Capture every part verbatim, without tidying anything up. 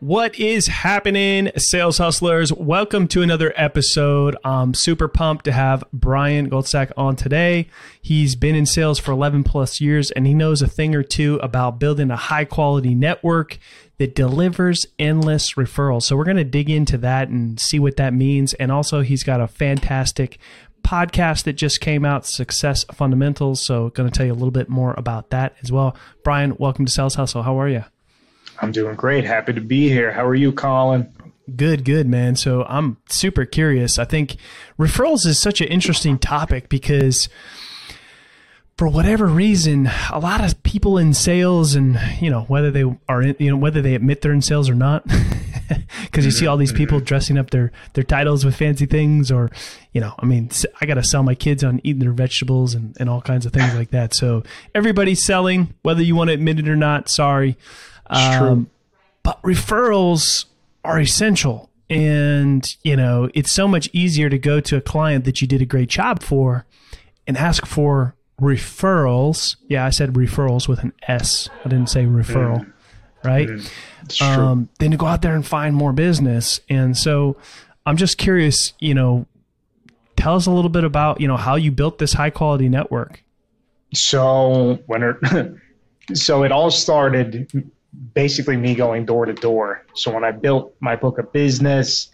What is happening, Sales Hustlers? Welcome to another episode. I'm super pumped to have Brian Goldsack on today. He's been in sales for eleven plus years, and he knows a thing or two about building a high-quality network that delivers endless referrals. So we're going to dig into that and see what that means. And also, he's got a fantastic podcast that just came out, Success Fundamentals. So going to tell you a little bit more about that as well. Brian, welcome to Sales Hustle. How are you? I'm doing great. Happy to be here. How are you, Colin? Good, good, man. So I'm super curious. I think referrals is such an interesting topic because for whatever reason, a lot of people in sales and, you know, whether they are, in, you know, whether they admit they're in sales or not, because you see all these people dressing up their, their titles with fancy things or, you know, I mean, I got to sell my kids on eating their vegetables and, and all kinds of things like that. So everybody's selling, whether you want to admit it or not, sorry. It's true. Um, but referrals are essential, and you know it's so much easier to go to a client that you did a great job for and ask for referrals. Yeah, I said referrals with an S. I didn't say referral, mm. right? Mm. It's true. Um, then to go out there and find more business. And so I'm just curious, you know, tell us a little bit about, you know, how you built this high quality network. So when are, so it all started. Basically me going door to door. So when I built my book of business,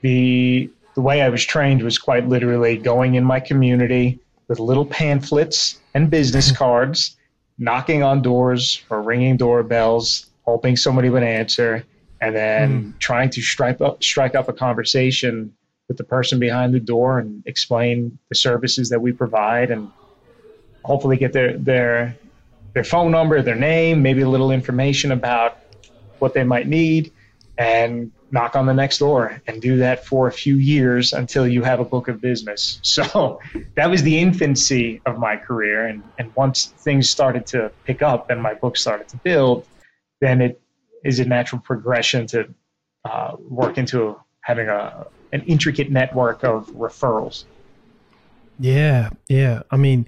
the the way I was trained was quite literally going in my community with little pamphlets and business cards, knocking on doors or ringing doorbells, hoping somebody would answer, and then mm. trying to strike up, strike up a conversation with the person behind the door and explain the services that we provide and hopefully get their their their phone number, their name, maybe a little information about what they might need, and knock on the next door and do that for a few years until you have a book of business. So that was the infancy of my career. And, and once things started to pick up and my book started to build, then it is a natural progression to uh, work into having a an intricate network of referrals. Yeah, yeah. I mean,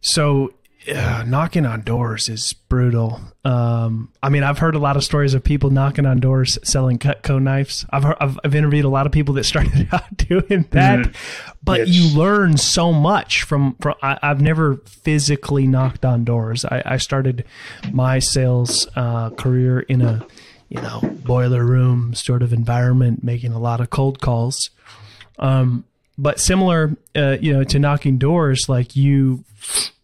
so... Uh, knocking on doors is brutal. Um, I mean, I've heard a lot of stories of people knocking on doors selling Cutco knives. I've heard, I've, I've interviewed a lot of people that started out doing that, mm-hmm. but it's, you learn so much from, from I, I've never physically knocked on doors. I, I started my sales uh, career in a, you know, boiler room sort of environment, making a lot of cold calls. Um, but similar, uh, you know, to knocking doors, like you,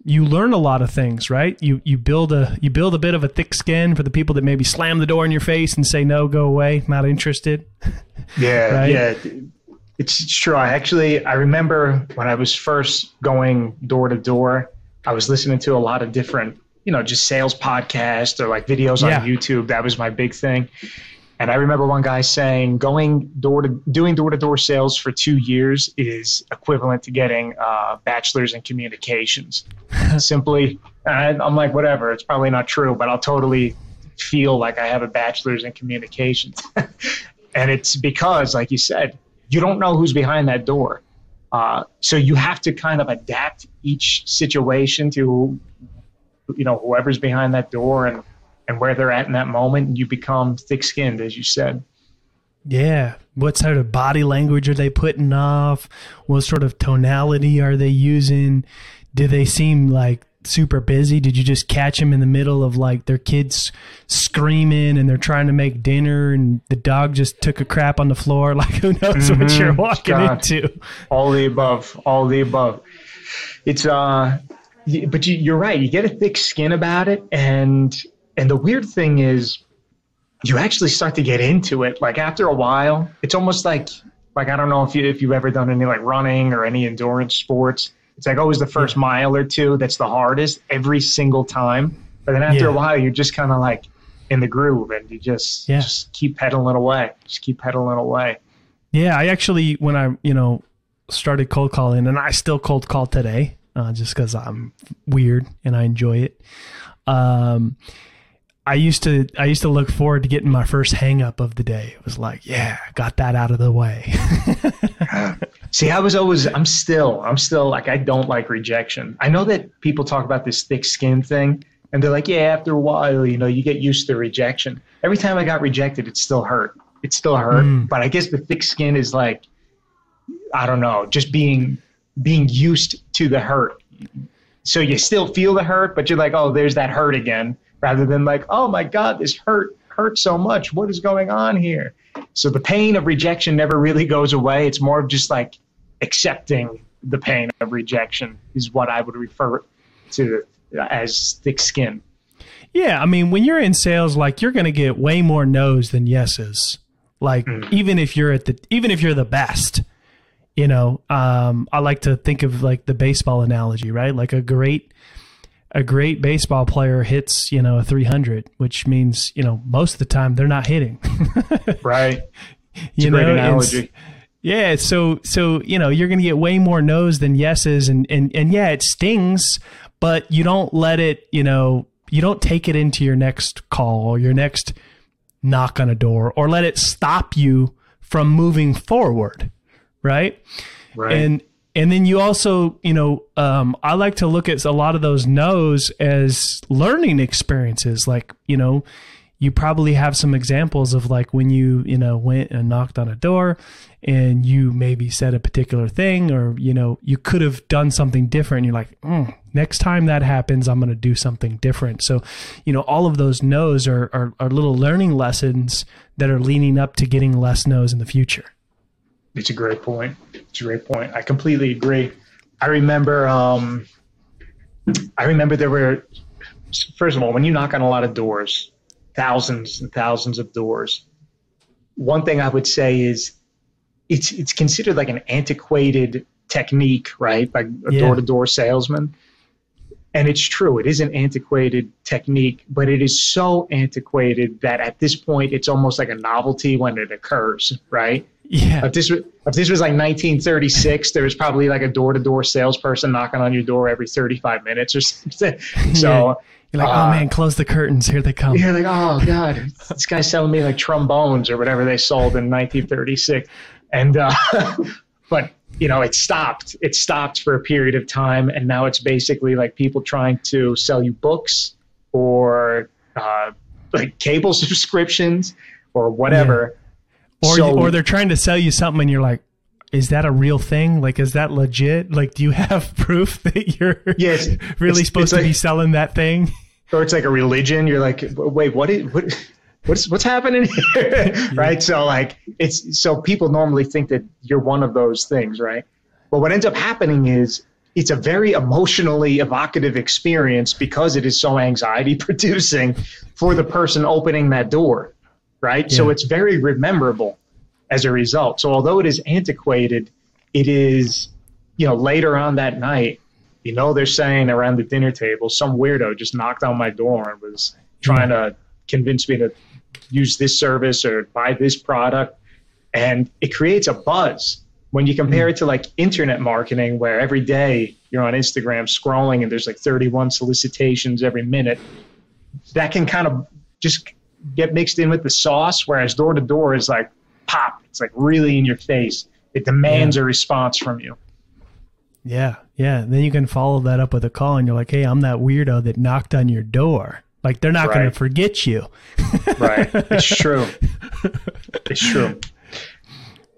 you learn a lot of things, right? You you build a you build a bit of a thick skin for the people that maybe slam the door in your face and say, no, go away, not interested. Yeah, right? yeah. It's, it's true. I actually, I remember when I was first going door to door, I was listening to a lot of different, you know, just sales podcasts or like videos on yeah. YouTube. That was my big thing. And I remember one guy saying going door to doing door to door sales for two years is equivalent to getting a bachelor's in communications. Simply, and I'm like, whatever, it's probably not true, but I'll totally feel like I have a bachelor's in communications. And it's because, like you said, you don't know who's behind that door. Uh, so you have to kind of adapt each situation to, you know, whoever's behind that door and and where they're at in that moment, and you become thick-skinned, as you said. Yeah. What sort of body language are they putting off? What sort of tonality are they using? Do they seem like super busy? Did you just catch them in the middle of like their kids screaming and they're trying to make dinner and the dog just took a crap on the floor? Like, who knows mm-hmm. what you're walking God. into? All the above, all the above. It's, uh, but you, you're right. You get a thick skin about it. And, and the weird thing is, you actually start to get into it. Like after a while, it's almost like, like, I don't know if you, if you've ever done any like running or any endurance sports. It's like always the first yeah. mile or two that's the hardest every single time. But then after yeah. a while, you're just kind of like in the groove and you just, yeah. just keep pedaling away. Just keep pedaling away. Yeah. I actually, when I, you know, started cold calling, and I still cold call today, uh, just cause I'm weird and I enjoy it. Um, I used to, I used to look forward to getting my first hang up of the day. It was like, yeah, got that out of the way. See, I was always, I'm still, I'm still like, I don't like rejection. I know that people talk about this thick skin thing and they're like, yeah, after a while, you know, you get used to rejection. Every time I got rejected, it still hurt. It still hurt. Mm. But I guess the thick skin is like, I don't know, just being, being used to the hurt. So you still feel the hurt, but you're like, oh, there's that hurt again. Rather than like, oh my God, this hurt, hurt so much. What is going on here? So the pain of rejection never really goes away. It's more of just like accepting the pain of rejection is what I would refer to as thick skin. Yeah. I mean, when you're in sales, like you're going to get way more no's than yeses. Like mm. even if you're at the, even if you're the best, you know, um, I like to think of like the baseball analogy, right? Like a great A great baseball player hits, you know, a three hundred, which means, you know, most of the time they're not hitting. Right. It's you a know, great analogy. It's, yeah. So, so, you know, you're going to get way more no's than yeses. And, and, and yeah, it stings, but you don't let it, you know, you don't take it into your next call or your next knock on a door or let it stop you from moving forward. Right. Right. And, And then you also, you know, um, I like to look at a lot of those no's as learning experiences. Like, you know, you probably have some examples of like when you, you know, went and knocked on a door and you maybe said a particular thing or, you know, you could have done something different. You're like, mm, next time that happens, I'm going to do something different. So, you know, all of those no's are, are, are little learning lessons that are leading up to getting less no's in the future. It's a great point. It's a great point. I completely agree. I remember, um, I remember there were, first of all, when you knock on a lot of doors, thousands and thousands of doors, one thing I would say is it's, it's considered like an antiquated technique, right? Like a yeah. door-to-door salesman. And it's true. It is an antiquated technique, but it is so antiquated that at this point, it's almost like a novelty when it occurs, right? Yeah. If this, if this was like nineteen thirty-six, there was probably like a door-to-door salesperson knocking on your door every thirty-five minutes or something. So yeah. You're like, uh, oh man, close the curtains. Here they come. You're like, oh God, this guy's selling me like trombones or whatever they sold in nineteen thirty-six. And, uh, but you know, it stopped, it stopped for a period of time. And now it's basically like people trying to sell you books or, uh, like cable subscriptions or whatever. Yeah. Or, so, or they're trying to sell you something and you're like, is that a real thing? Like, is that legit? Like, do you have proof that you're yes, really it's, supposed it's to like, be selling that thing? Or it's like a religion. You're like, wait, what is, what, what's, what's happening here? Yeah. Right. So like, it's, so people normally think that you're one of those things. Right. But what ends up happening is it's a very emotionally evocative experience because it is so anxiety producing for the person opening that door. Right. Yeah. So it's very rememberable as a result. So although it is antiquated, it is, you know, later on that night, you know, they're saying around the dinner table, some weirdo just knocked on my door and was trying mm-hmm. to convince me to use this service or buy this product. And it creates a buzz when you compare mm-hmm. it to like internet marketing, where every day you're on Instagram scrolling and there's like thirty-one solicitations every minute. That can kind of just get mixed in with the sauce, whereas door to door is like pop. It's like really in your face. It demands yeah. a response from you. Yeah. Yeah. And then you can follow that up with a call and you're like, hey, I'm that weirdo that knocked on your door. Like they're not right. going to forget you. Right. It's true. It's true.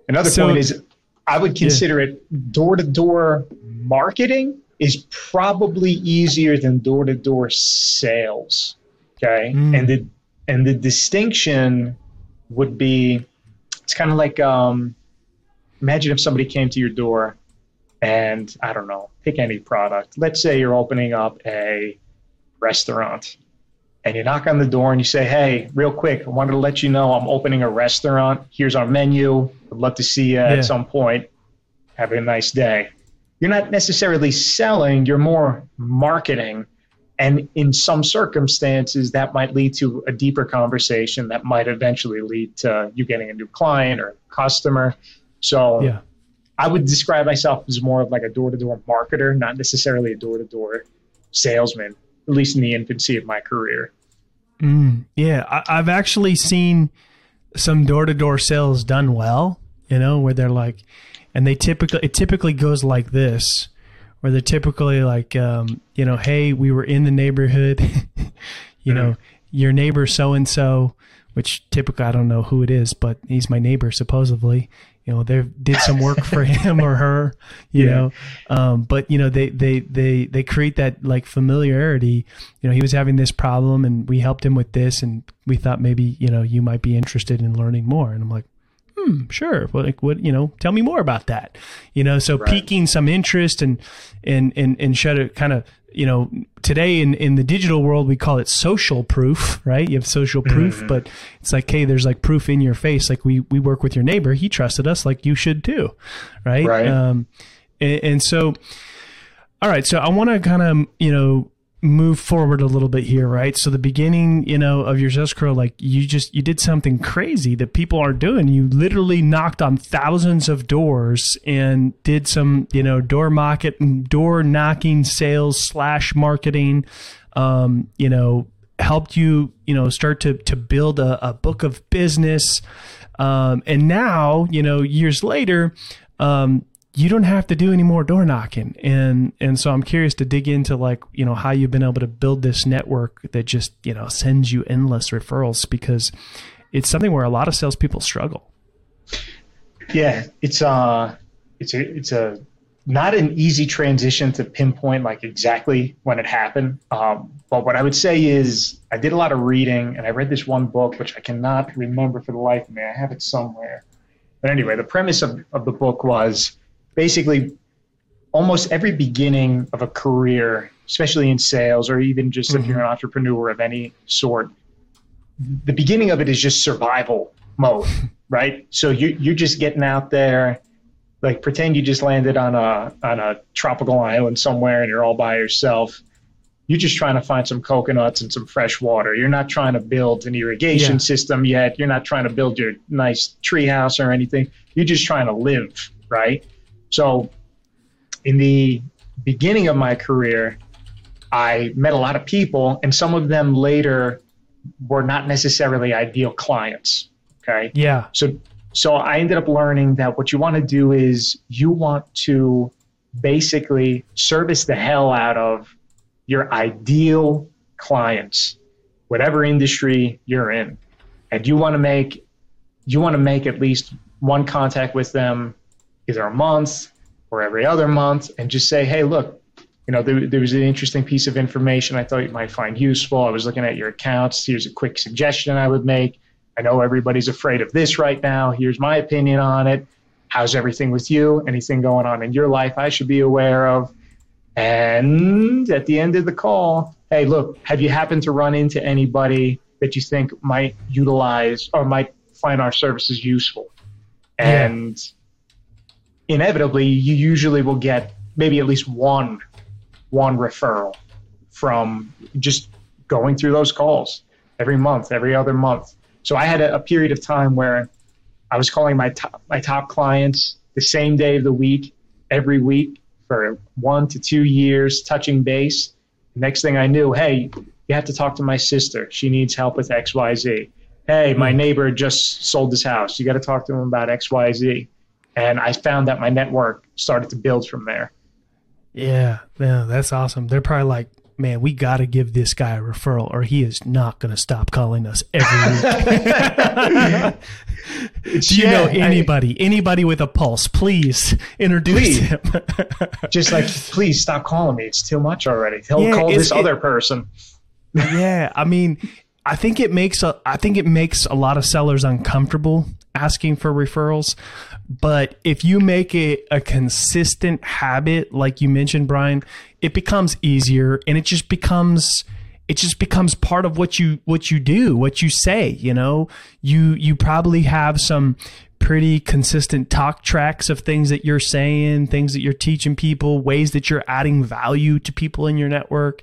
Another so, point is I would consider yeah. it door-to-door marketing is probably easier than door-to-door sales. Okay. Mm. And the, and the distinction would be, it's kind of like, um, imagine if somebody came to your door and I don't know, pick any product. Let's say you're opening up a restaurant and you knock on the door and you say, hey, real quick, I wanted to let you know I'm opening a restaurant. Here's our menu. I'd love to see you yeah. at some point. Have a nice day. You're not necessarily selling, you're more marketing. And in some circumstances, that might lead to a deeper conversation that might eventually lead to you getting a new client or customer. So yeah. I would describe myself as more of like a door-to-door marketer, not necessarily a door-to-door salesman, at least in the infancy of my career. Mm, yeah, I, I've actually seen some door-to-door sales done well, you know, where they're like, and they typically, it typically goes like this. Where they're typically like, um, you know, hey, we were in the neighborhood, you mm-hmm. know, your neighbor so-and-so, which typically, I don't know who it is, but he's my neighbor, supposedly, you know, they did some work for him or her, you yeah. know, um, but, you know, they, they, they, they create that like familiarity, you know, he was having this problem and we helped him with this and we thought maybe, you know, you might be interested in learning more. And I'm like, Hmm, sure. Well, like what, you know, tell me more about that, you know, so right. piquing some interest and, and, and, and shut it kind of, you know, today in, in the digital world, we call it social proof, right? You have social proof, mm-hmm. but it's like, hey, there's like proof in your face. Like we, we work with your neighbor. He trusted us like you should too. Right. right. Um, and, and so, all right. So I want to kind of, you know, move forward a little bit here, right? So the beginning, you know, of your sales career, like you just, you did something crazy that people aren't doing. You literally knocked on thousands of doors and did some, you know, door market, door knocking sales slash marketing, um, you know, helped you, you know, start to, to build a, a book of business. Um, and now, you know, years later, um, you don't have to do any more door knocking. And, and so I'm curious to dig into like, you know, how you've been able to build this network that just, you know, sends you endless referrals, because it's something where a lot of salespeople struggle. Yeah. It's a, it's a, it's a, not an easy transition to pinpoint like exactly when it happened. Um, but what I would say is I did a lot of reading and I read this one book, which I cannot remember for the life of me. I have it somewhere. But anyway, the premise of, of the book was, basically, almost every beginning of a career, especially in sales or even just mm-hmm. if you're an entrepreneur of any sort, the beginning of it is just survival mode, right? So you, you're just getting out there, like pretend you just landed on a on a tropical island somewhere and you're all by yourself. You're just trying to find some coconuts and some fresh water. You're not trying to build an irrigation yeah. system yet. You're not trying to build your nice treehouse or anything. You're just trying to live, right? So in the beginning of my career, I met a lot of people, and some of them later were not necessarily ideal clients, okay? Yeah. So so I ended up learning that what you want to do is you want to basically service the hell out of your ideal clients, whatever industry you're in. And you want to make you want to make at least one contact with them either a month or every other month, and just say, hey, look, you know, there, there was an interesting piece of information I thought you might find useful. I was looking at your accounts. Here's a quick suggestion I would make. I know everybody's afraid of this right now. Here's my opinion on it. How's everything with you? Anything going on in your life I should be aware of? And at the end of the call, hey, look, have you happened to run into anybody that you think might utilize or might find our services useful? And yeah. inevitably, you usually will get maybe at least one one referral from just going through those calls every month, every other month. So I had a, a period of time where I was calling my top, my top clients the same day of the week, every week for one to two years, touching base. The next thing I knew, hey, you have to talk to my sister. She needs help with X, Y, Z. Hey, my neighbor just sold his house. You got to talk to him about X, Y, Z. And I found that my network started to build from there. Yeah, yeah, that's awesome. They're probably like, man, we got to give this guy a referral or he is not going to stop calling us every week. Do you yeah, know anybody, I, anybody with a pulse, please introduce please. him. Just like, please stop calling me. It's too much already. He'll yeah, call this it, other person. Yeah. I mean, I think it makes a, I think it makes a lot of sellers uncomfortable asking for referrals. But if you make it a consistent habit, like you mentioned, Brian, it becomes easier and it just becomes, it just becomes part of what you, what you do, what you say. You know, you, you probably have some pretty consistent talk tracks of things that you're saying, things that you're teaching people, ways that you're adding value to people in your network.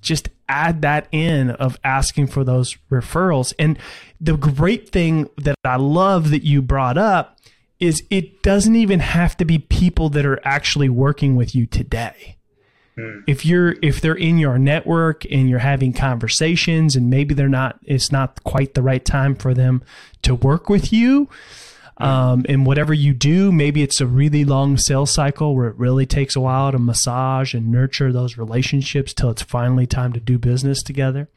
Just add that in of asking for those referrals. And the great thing that I love that you brought up is it doesn't even have to be people that are actually working with you today. Mm. If you're, if they're in your network and you're having conversations and maybe they're not, it's not quite the right time for them to work with you. Um, and whatever you do, maybe it's a really long sales cycle where it really takes a while to massage and nurture those relationships till it's finally time to do business together.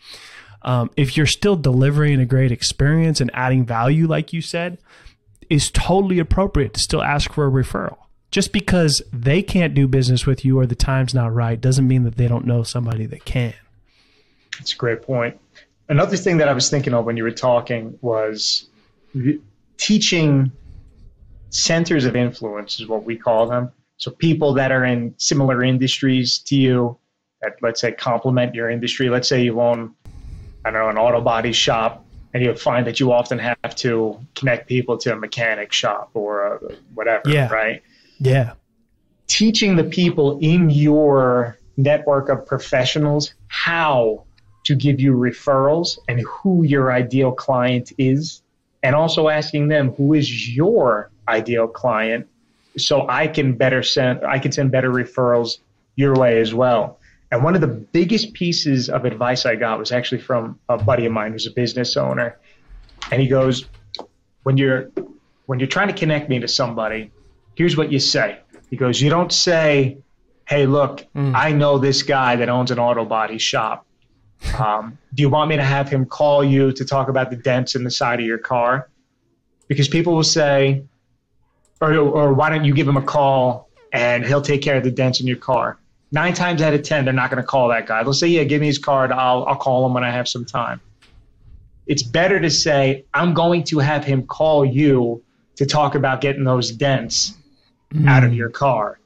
Um, if you're still delivering a great experience and adding value, like you said, it's totally appropriate to still ask for a referral. Just because they can't do business with you or the time's not right doesn't mean that they don't know somebody that can. That's a great point. Another thing that I was thinking of when you were talking was the- teaching centers of influence is what we call them. So people that are in similar industries to you that, let's say, complement your industry. Let's say you own, I don't know, an auto body shop, and you find that you often have to connect people to a mechanic shop or a whatever, yeah. right? Yeah. Teaching the people in your network of professionals how to give you referrals and who your ideal client is. And also asking them, who is your ideal client, so I can better send I can send better referrals your way as well. And one of the biggest pieces of advice I got was actually from a buddy of mine who's a business owner. And he goes, when you're when you're trying to connect me to somebody, here's what you say. He goes, you don't say, hey, look, mm. I know this guy that owns an auto body shop. Um, do you want me to have him call you to talk about the dents in the side of your car? Because people will say, or, or why don't you give him a call and he'll take care of the dents in your car? Nine times out of ten, they're not going to call that guy. They'll say, yeah, give me his card. I'll, I'll call him when I have some time. It's better to say, I'm going to have him call you to talk about getting those dents mm. out of your car.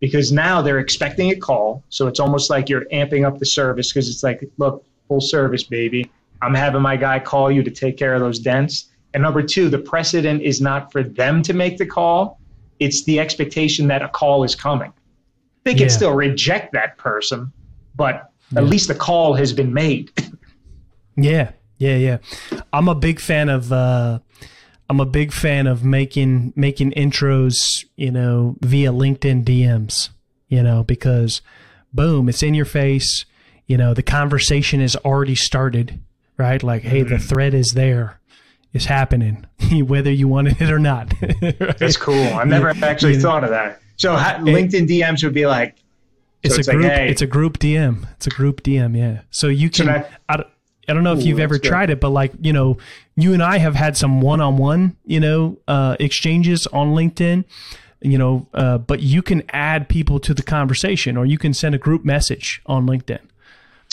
Because now they're expecting a call. So it's almost like you're amping up the service because it's like, look, full service, baby. I'm having my guy call you to take care of those dents. And number two, the precedent is not for them to make the call. It's the expectation that a call is coming. They can yeah. still reject that person, but at yeah. least the call has been made. yeah, yeah, yeah. I'm a big fan of... Uh... I'm a big fan of making making intros, you know, via LinkedIn D Ms, you know, because boom, it's in your face. You know, the conversation is already started, right? Like, hey, the thread is there. It's happening, whether you wanted it or not. Right? That's cool. I've never yeah. actually yeah. thought of that. So how, LinkedIn D Ms would be like, so it's, it's a like, group. Hey. It's a group D M. It's a group D M. Yeah. So you can. So that, I don't know if you've Ooh, ever good. tried it, but like, you know, you and I have had some one-on-one, you know, uh, exchanges on LinkedIn, you know, uh, but you can add people to the conversation or you can send a group message on LinkedIn.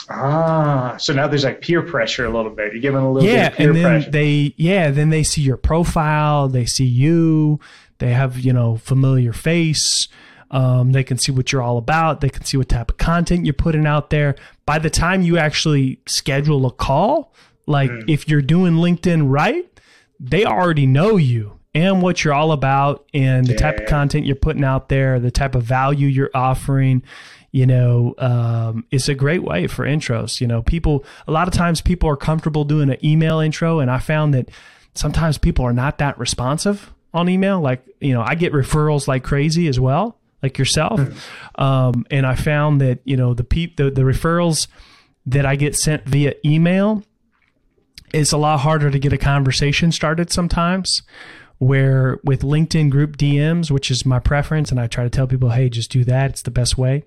Ah, so now there's like peer pressure a little bit. You're giving a little yeah, bit of peer and then pressure. They, yeah, then they see your profile, they see you, they have, you know, familiar face. Um, they can see what you're all about. They can see what type of content you're putting out there. By the time you actually schedule a call, like mm. if you're doing LinkedIn right, they already know you and what you're all about and the yeah, type yeah. of content you're putting out there, the type of value you're offering. You know, um, it's a great way for intros. You know, people, a lot of times people are comfortable doing an email intro. And I found that sometimes people are not that responsive on email. Like, you know, I get referrals like crazy as well. Like yourself. Mm. Um, and I found that, you know, the peep, the, the referrals that I get sent via email, it's a lot harder to get a conversation started sometimes, where with LinkedIn group D Ms, which is my preference. And I try to tell people, hey, just do that. It's the best way.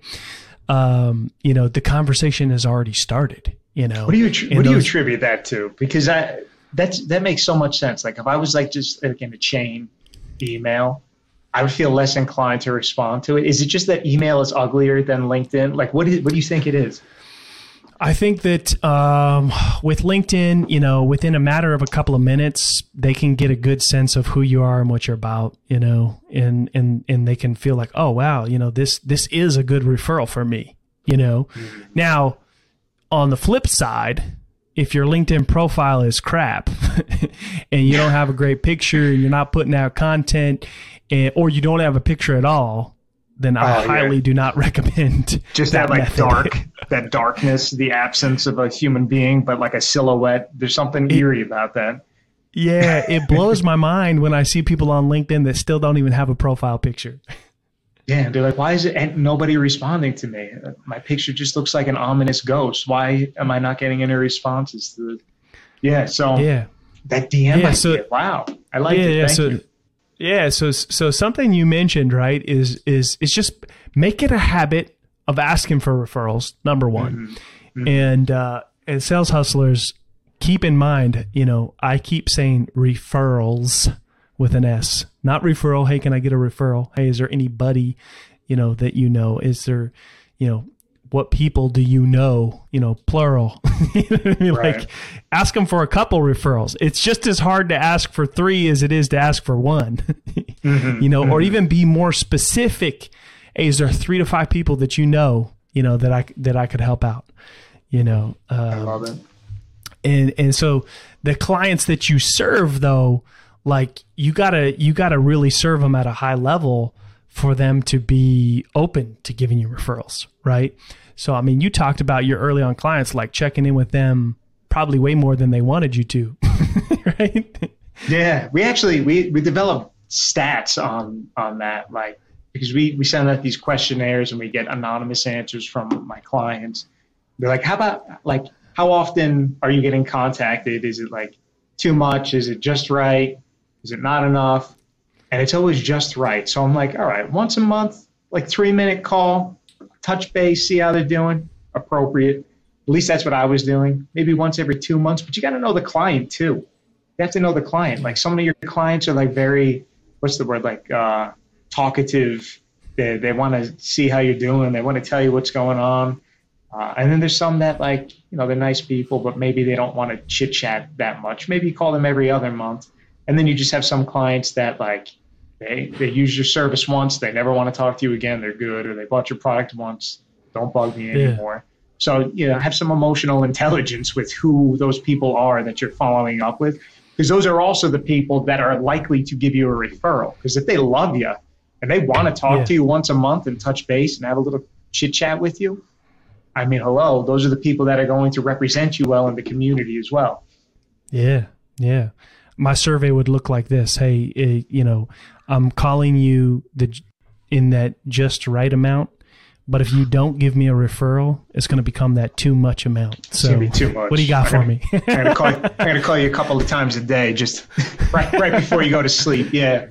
um, you know, the conversation has already started, you know. What do you, what do you attribute that to? Because I, that's, that makes so much sense. Like if I was like just like in a chain email, I would feel less inclined to respond to it. Is it just that email is uglier than LinkedIn? Like what do you, what do you think it is? I think that um, with LinkedIn, you know, within a matter of a couple of minutes, they can get a good sense of who you are and what you're about, you know, and and and they can feel like, oh wow, you know, this this is a good referral for me, you know. Mm-hmm. Now, on the flip side, if your LinkedIn profile is crap and you don't have a great picture, you're not putting out content, and, or you don't have a picture at all, then I oh, highly yeah. do not recommend just that, that like method. dark, that darkness, the absence of a human being, but like a silhouette. There's something it, eerie about that. Yeah. It blows my mind when I see people on LinkedIn that still don't even have a profile picture. Yeah. They're like, why is it and nobody responding to me? My picture just looks like an ominous ghost. Why am I not getting any responses to this? Yeah. So yeah. that D M yeah, idea. So, wow. I like yeah, it. Yeah, Thank so, you. Yeah. So, so something you mentioned, right, is, is, is just make it a habit of asking for referrals. Number one. Mm-hmm. Mm-hmm. And, uh, and sales hustlers, keep in mind, you know, I keep saying referrals with an S, not referral. Hey, can I get a referral? Hey, is there anybody, you know, that you know, is there, you know, what people do you know, you know, plural, you know what I mean? Right. Like ask them for a couple referrals. It's just as hard to ask for three as it is to ask for one, mm-hmm, you know, mm-hmm. or even be more specific. Hey, is there three to five people that you know, you know, that I, that I could help out, you know? Um, I love it. And, and so the clients that you serve though, like you gotta, you gotta really serve them at a high level for them to be open to giving you referrals. Right. So, I mean, you talked about your early on clients, like checking in with them probably way more than they wanted you to, right? Yeah. We actually, we, we developed stats on, on that, like, because we, we send out these questionnaires and we get anonymous answers from my clients. They're like, how about, like, how often are you getting contacted? Is it like too much? Is it just right? Is it not enough? And it's always just right. So I'm like, all right, once a month, like three minute call, touch base, see how they're doing, appropriate. At least that's what I was doing. Maybe once every two months, but you got to know the client too. You have to know the client. Like some of your clients are like very, what's the word? Like uh, talkative. They they want to see how you're doing. They want to tell you what's going on. Uh, and then there's some that like, you know, they're nice people, but maybe they don't want to chit chat that much. Maybe you call them every other month. And then you just have some clients that like, They, they use your service once. They never want to talk to you again. They're good. Or they bought your product once. Don't bug me anymore. Yeah. So, you know, have some emotional intelligence with who those people are that you're following up with. Because those are also the people that are likely to give you a referral. Because if they love you and they want to talk yeah. to you once a month and touch base and have a little chit chat with you, I mean, hello, those are the people that are going to represent you well in the community as well. Yeah. Yeah. My survey would look like this. Hey, it, you know, I'm calling you the in that just right amount, but if you don't give me a referral, it's going to become that too much amount. So too much. What do you got for me? I'm going to call you, I'm going to call you a couple of times a day, just right, right before you go to sleep. Yeah.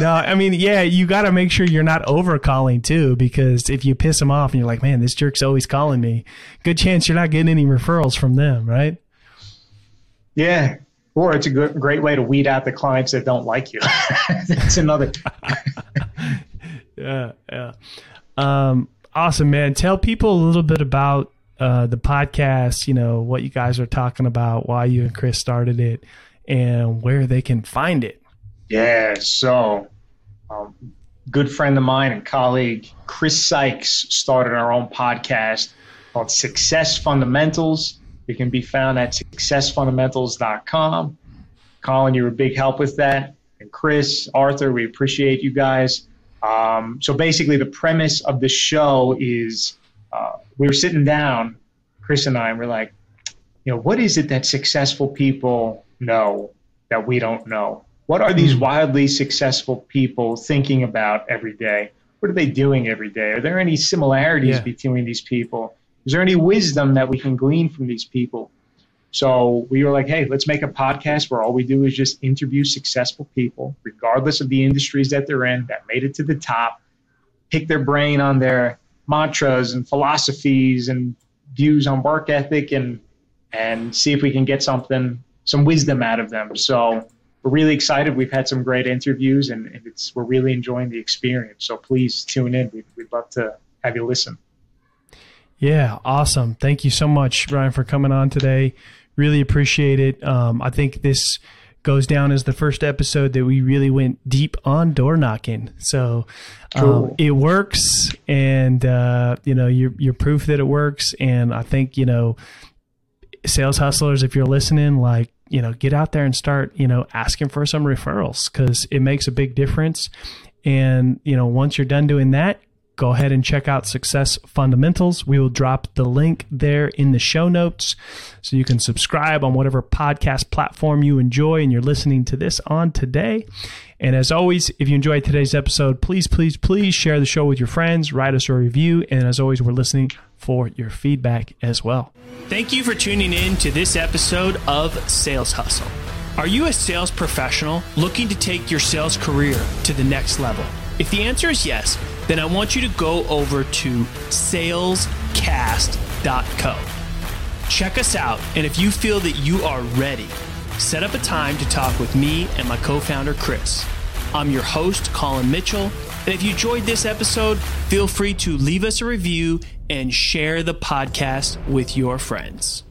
No, I mean, yeah, you got to make sure you're not over calling too, because if you piss them off and you're like, man, this jerk's always calling me, good chance you're not getting any referrals from them, right? Yeah. Or it's a good, great way to weed out the clients that don't like you. That's another. yeah, yeah. Um, awesome, man. Tell people a little bit about uh, the podcast, you know, what you guys are talking about, why you and Chris started it, and where they can find it. Yeah, so um, good friend of mine and colleague, Chris Sykes, started our own podcast called Success Fundamentals. It can be found at success fundamentals dot com. Colin, you were a big help with that. And Chris, Arthur, we appreciate you guys. Um, so basically the premise of the show is uh, we were sitting down, Chris and I, and we're like, you know, what is it that successful people know that we don't know? What are these wildly successful people thinking about every day? What are they doing every day? Are there any similarities yeah. between these people? Is there any wisdom that we can glean from these people? So we were like, hey, let's make a podcast where all we do is just interview successful people, regardless of the industries that they're in, that made it to the top, pick their brain on their mantras and philosophies and views on work ethic and and see if we can get something, some wisdom out of them. So we're really excited. We've had some great interviews, and, and it's we're really enjoying the experience. So please tune in. We'd, we'd love to have you listen. Yeah, awesome. Thank you so much, Brian, for coming on today. Really appreciate it. Um, I think this goes down as the first episode that we really went deep on door knocking. So um, cool. It works, and uh, you know, you're, you're proof that it works. And I think, you know, sales hustlers, if you're listening, like, you know, get out there and start, you know, asking for some referrals, because it makes a big difference. And, you know, once you're done doing that, go ahead and check out Success Fundamentals. We will drop the link there in the show notes, so you can subscribe on whatever podcast platform you enjoy and you're listening to this on today. And as always, if you enjoyed today's episode, please, please, please share the show with your friends, write us a review. And as always, we're listening for your feedback as well. Thank you for tuning in to this episode of Sales Hustle. Are you a sales professional looking to take your sales career to the next level? If the answer is yes, then I want you to go over to salescast dot co. Check us out, and if you feel that you are ready, set up a time to talk with me and my co-founder, Chris. I'm your host, Colin Mitchell, and if you enjoyed this episode, feel free to leave us a review and share the podcast with your friends.